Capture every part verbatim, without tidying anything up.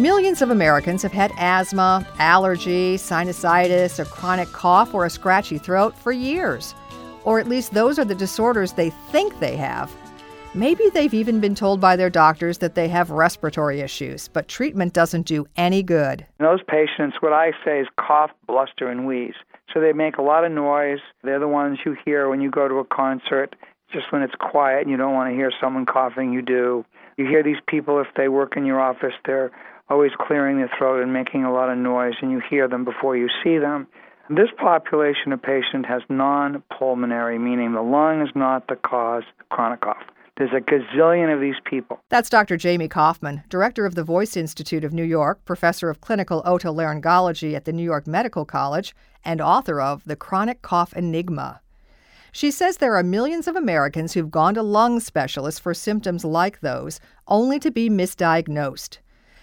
Millions of Americans have had asthma, allergy, sinusitis, a chronic cough, or a scratchy throat for years. Or at least those are the disorders they think they have. Maybe they've even been told by their doctors that they have respiratory issues, but treatment doesn't do any good. In those patients, what I say is cough, bluster, and wheeze. So they make a lot of noise. They're the ones you hear when you go to a concert. Just when it's quiet and you don't want to hear someone coughing, you do. You hear these people, if they work in your office, they're always clearing their throat and making a lot of noise, and you hear them before you see them. This population of patient has non-pulmonary, meaning the lung is not the cause of chronic cough. There's a gazillion of these people. That's Doctor Jamie Koufman, director of the Voice Institute of New York, professor of clinical otolaryngology at the New York Medical College, and author of The Chronic Cough Enigma. She says there are millions of Americans who've gone to lung specialists for symptoms like those, only to be misdiagnosed.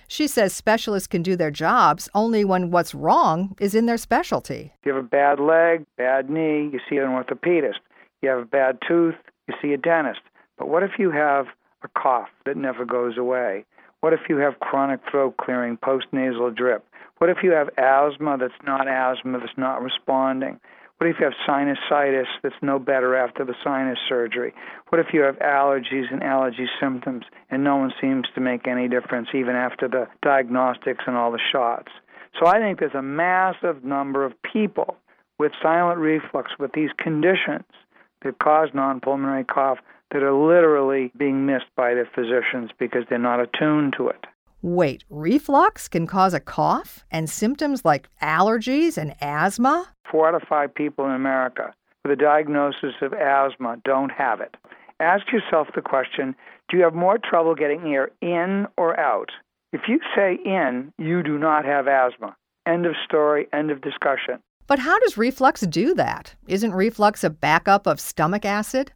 She says specialists can do their jobs only when what's wrong is in their specialty. If you have a bad leg, bad knee, you see an orthopedist. You have a bad tooth, you see a dentist. But what if you have a cough that never goes away? What if you have chronic throat clearing, postnasal drip? What if you have asthma that's not asthma, that's not responding? What if you have sinusitis that's no better after the sinus surgery? What if you have allergies and allergy symptoms and no one seems to make any difference even after the diagnostics and all the shots? So I think there's a massive number of people with silent reflux, with these conditions that cause non-pulmonary cough, that are literally being missed by their physicians because they're not attuned to it. Wait, reflux can cause a cough and symptoms like allergies and asthma? Four out of five people in America with a diagnosis of asthma don't have it. Ask yourself the question, do you have more trouble getting air in or out? If you say in, you do not have asthma. End of story, end of discussion. But how does reflux do that? Isn't reflux a backup of stomach acid?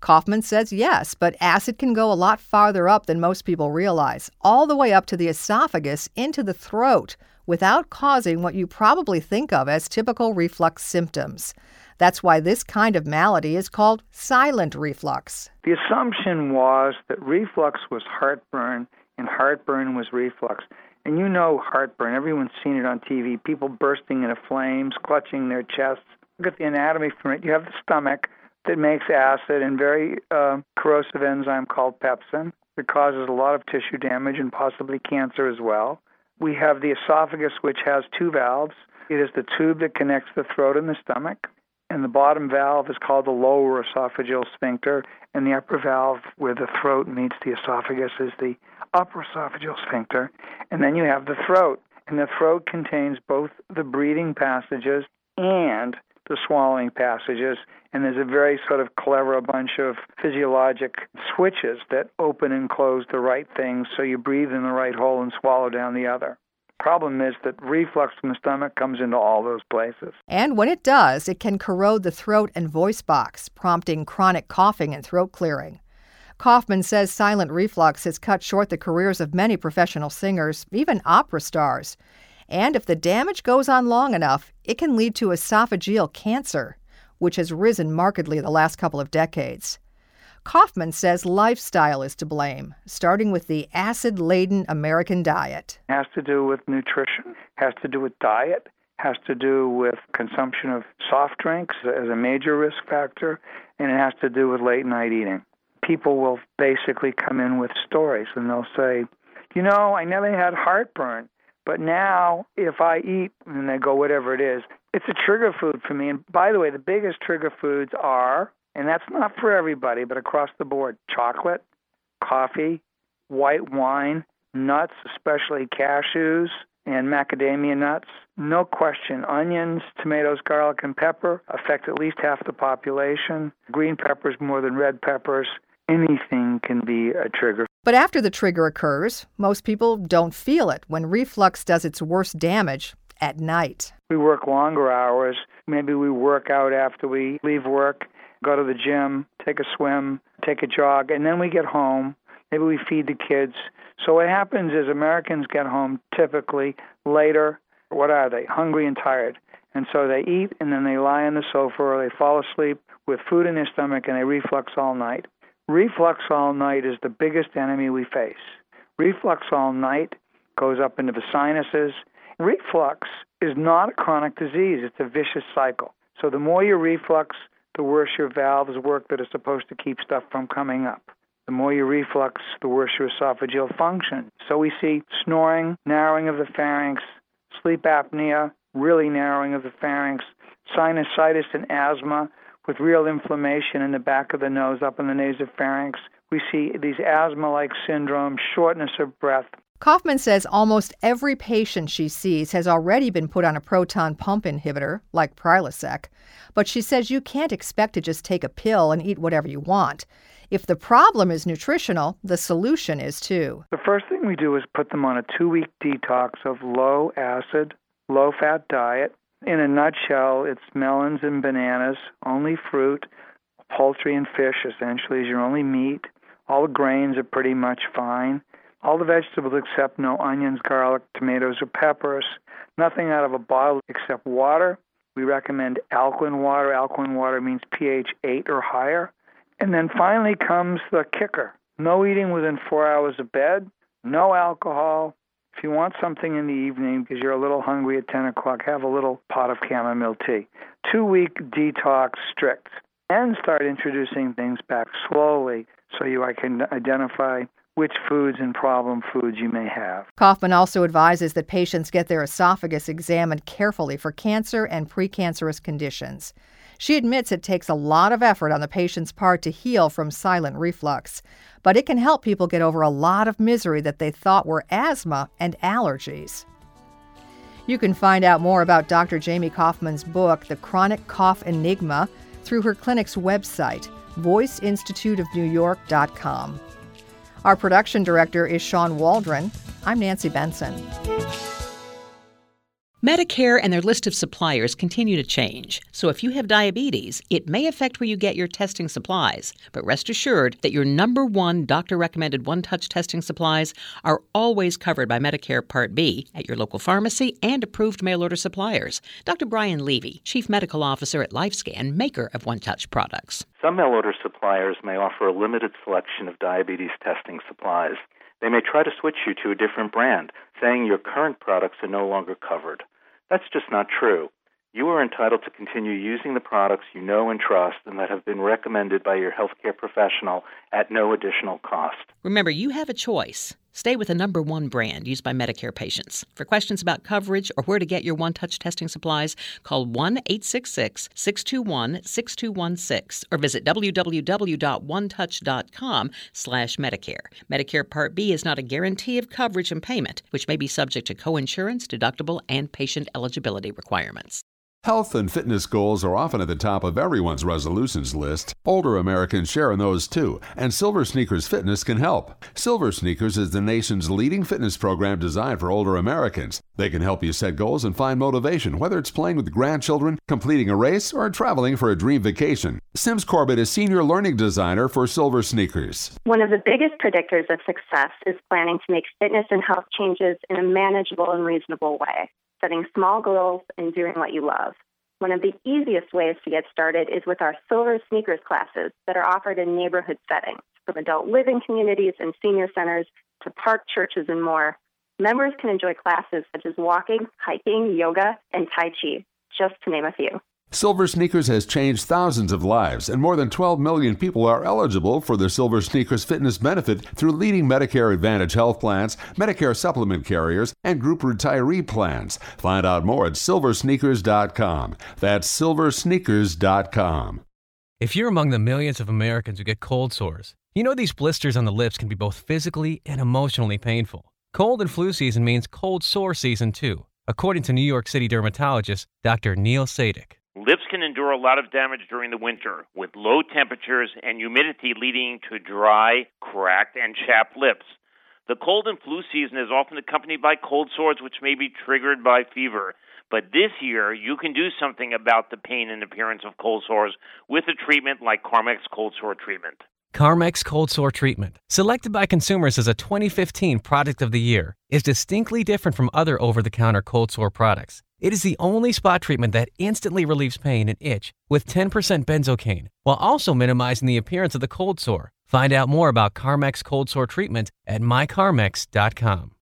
Koufman says yes, but acid can go a lot farther up than most people realize, all the way up to the esophagus into the throat, without causing what you probably think of as typical reflux symptoms. That's why this kind of malady is called silent reflux. The assumption was that reflux was heartburn and heartburn was reflux. And you know heartburn. Everyone's seen it on T V. People bursting into flames, clutching their chests. Look at the anatomy from it. You have the stomach that makes acid and very uh, corrosive enzyme called pepsin that causes a lot of tissue damage and possibly cancer as well. We have the esophagus, which has two valves. It is the tube that connects the throat and the stomach, and the bottom valve is called the lower esophageal sphincter, and the upper valve where the throat meets the esophagus is the upper esophageal sphincter. And then you have the throat, and the throat contains both the breathing passages and the swallowing passages, and there's a very sort of clever bunch of physiologic switches that open and close the right things so you breathe in the right hole and swallow down the other. Problem is that reflux from the stomach comes into all those places. And when it does, it can corrode the throat and voice box, prompting chronic coughing and throat clearing. Koufman says silent reflux has cut short the careers of many professional singers, even opera stars. And if the damage goes on long enough, it can lead to esophageal cancer, which has risen markedly the last couple of decades. Koufman says lifestyle is to blame, starting with the acid-laden American diet. It has to do with nutrition, has to do with diet, has to do with consumption of soft drinks as a major risk factor, and it has to do with late-night eating. People will basically come in with stories, and they'll say, you know, I never had heartburn. But now, if I eat, and they go whatever it is, it's a trigger food for me. And by the way, the biggest trigger foods are, and that's not for everybody, but across the board, chocolate, coffee, white wine, nuts, especially cashews and macadamia nuts. No question, onions, tomatoes, garlic, and pepper affect at least half the population. Green peppers more than red peppers. Anything can be a trigger. But after the trigger occurs, most people don't feel it when reflux does its worst damage at night. We work longer hours. Maybe we work out after we leave work, go to the gym, take a swim, take a jog, and then we get home. Maybe we feed the kids. So what happens is Americans get home typically later. What are they? Hungry and tired. And so they eat, and then they lie on the sofa or they fall asleep with food in their stomach, and they reflux all night. Reflux all night is the biggest enemy we face. Reflux all night goes up into the sinuses. Reflux is not a chronic disease. It's a vicious cycle. So the more you reflux, the worse your valves work that are supposed to keep stuff from coming up. The more you reflux, the worse your esophageal function. So we see snoring, narrowing of the pharynx, sleep apnea, really narrowing of the pharynx, sinusitis and asthma with real inflammation in the back of the nose, up in the nasopharynx. We see these asthma-like syndromes, shortness of breath. Koufman says almost every patient she sees has already been put on a proton pump inhibitor, like Prilosec, but she says you can't expect to just take a pill and eat whatever you want. If the problem is nutritional, the solution is too. The first thing we do is put them on a two-week detox of low-acid, low-fat diet. In a nutshell, it's melons and bananas, only fruit, poultry and fish, essentially, is your only meat. All the grains are pretty much fine. All the vegetables except no onions, garlic, tomatoes, or peppers. Nothing out of a bottle except water. We recommend alkaline water. Alkaline water means pH eight or higher. And then finally comes the kicker. No eating within four hours of bed. No alcohol. If you want something in the evening because you're a little hungry at ten o'clock, have a little pot of chamomile tea. Two-week detox strict. And start introducing things back slowly so you I can identify which foods and problem foods you may have. Koufman also advises that patients get their esophagus examined carefully for cancer and precancerous conditions. She admits it takes a lot of effort on the patient's part to heal from silent reflux, but it can help people get over a lot of misery that they thought were asthma and allergies. You can find out more about Doctor Jamie Koufman's book, The Chronic Cough Enigma, through her clinic's website, voice institute of new york dot com. Our production director is Sean Waldron. I'm Nancy Benson. Medicare and their list of suppliers continue to change. So if you have diabetes, it may affect where you get your testing supplies. But rest assured that your number one doctor-recommended OneTouch testing supplies are always covered by Medicare Part B at your local pharmacy and approved mail-order suppliers. Doctor Brian Levy, Chief Medical Officer at LifeScan, maker of OneTouch products. Some mail-order suppliers may offer a limited selection of diabetes testing supplies. They may try to switch you to a different brand, saying your current products are no longer covered. That's just not true. You are entitled to continue using the products you know and trust and that have been recommended by your healthcare professional at no additional cost. Remember, you have a choice. Stay with a number one brand used by Medicare patients. For questions about coverage or where to get your OneTouch testing supplies, call one eight six six, six two one, six two one six or visit w w w dot one touch dot com slash Medicare. Medicare Part B is not a guarantee of coverage and payment, which may be subject to coinsurance, deductible, and patient eligibility requirements. Health and fitness goals are often at the top of everyone's resolutions list. Older Americans share in those too, and Silver Sneakers Fitness can help. Silver Sneakers is the nation's leading fitness program designed for older Americans. They can help you set goals and find motivation, whether it's playing with grandchildren, completing a race, or traveling for a dream vacation. Sims Corbett is Senior Learning Designer for Silver Sneakers. One of the biggest predictors of success is planning to make fitness and health changes in a manageable and reasonable way. Setting small goals, and doing what you love. One of the easiest ways to get started is with our Silver Sneakers classes that are offered in neighborhood settings, from adult living communities and senior centers to park churches and more. Members can enjoy classes such as walking, hiking, yoga, and Tai Chi, just to name a few. Silver Sneakers has changed thousands of lives, and more than twelve million people are eligible for the Silver Sneakers Fitness benefit through leading Medicare Advantage health plans, Medicare supplement carriers, and group retiree plans. Find out more at silver sneakers dot com. That's silver sneakers dot com. If you're among the millions of Americans who get cold sores, you know these blisters on the lips can be both physically and emotionally painful. Cold and flu season means cold sore season too, according to New York City dermatologist Doctor Neil Sadick. Lips can endure a lot of damage during the winter, with low temperatures and humidity leading to dry, cracked, and chapped lips. The cold and flu season is often accompanied by cold sores, which may be triggered by fever. But this year, you can do something about the pain and appearance of cold sores with a treatment like Carmex Cold Sore Treatment. Carmex Cold Sore Treatment, selected by consumers as a twenty fifteen Product of the Year, is distinctly different from other over-the-counter cold sore products. It is the only spot treatment that instantly relieves pain and itch with ten percent benzocaine, while also minimizing the appearance of the cold sore. Find out more about Carmex Cold Sore Treatment at my carmex dot com.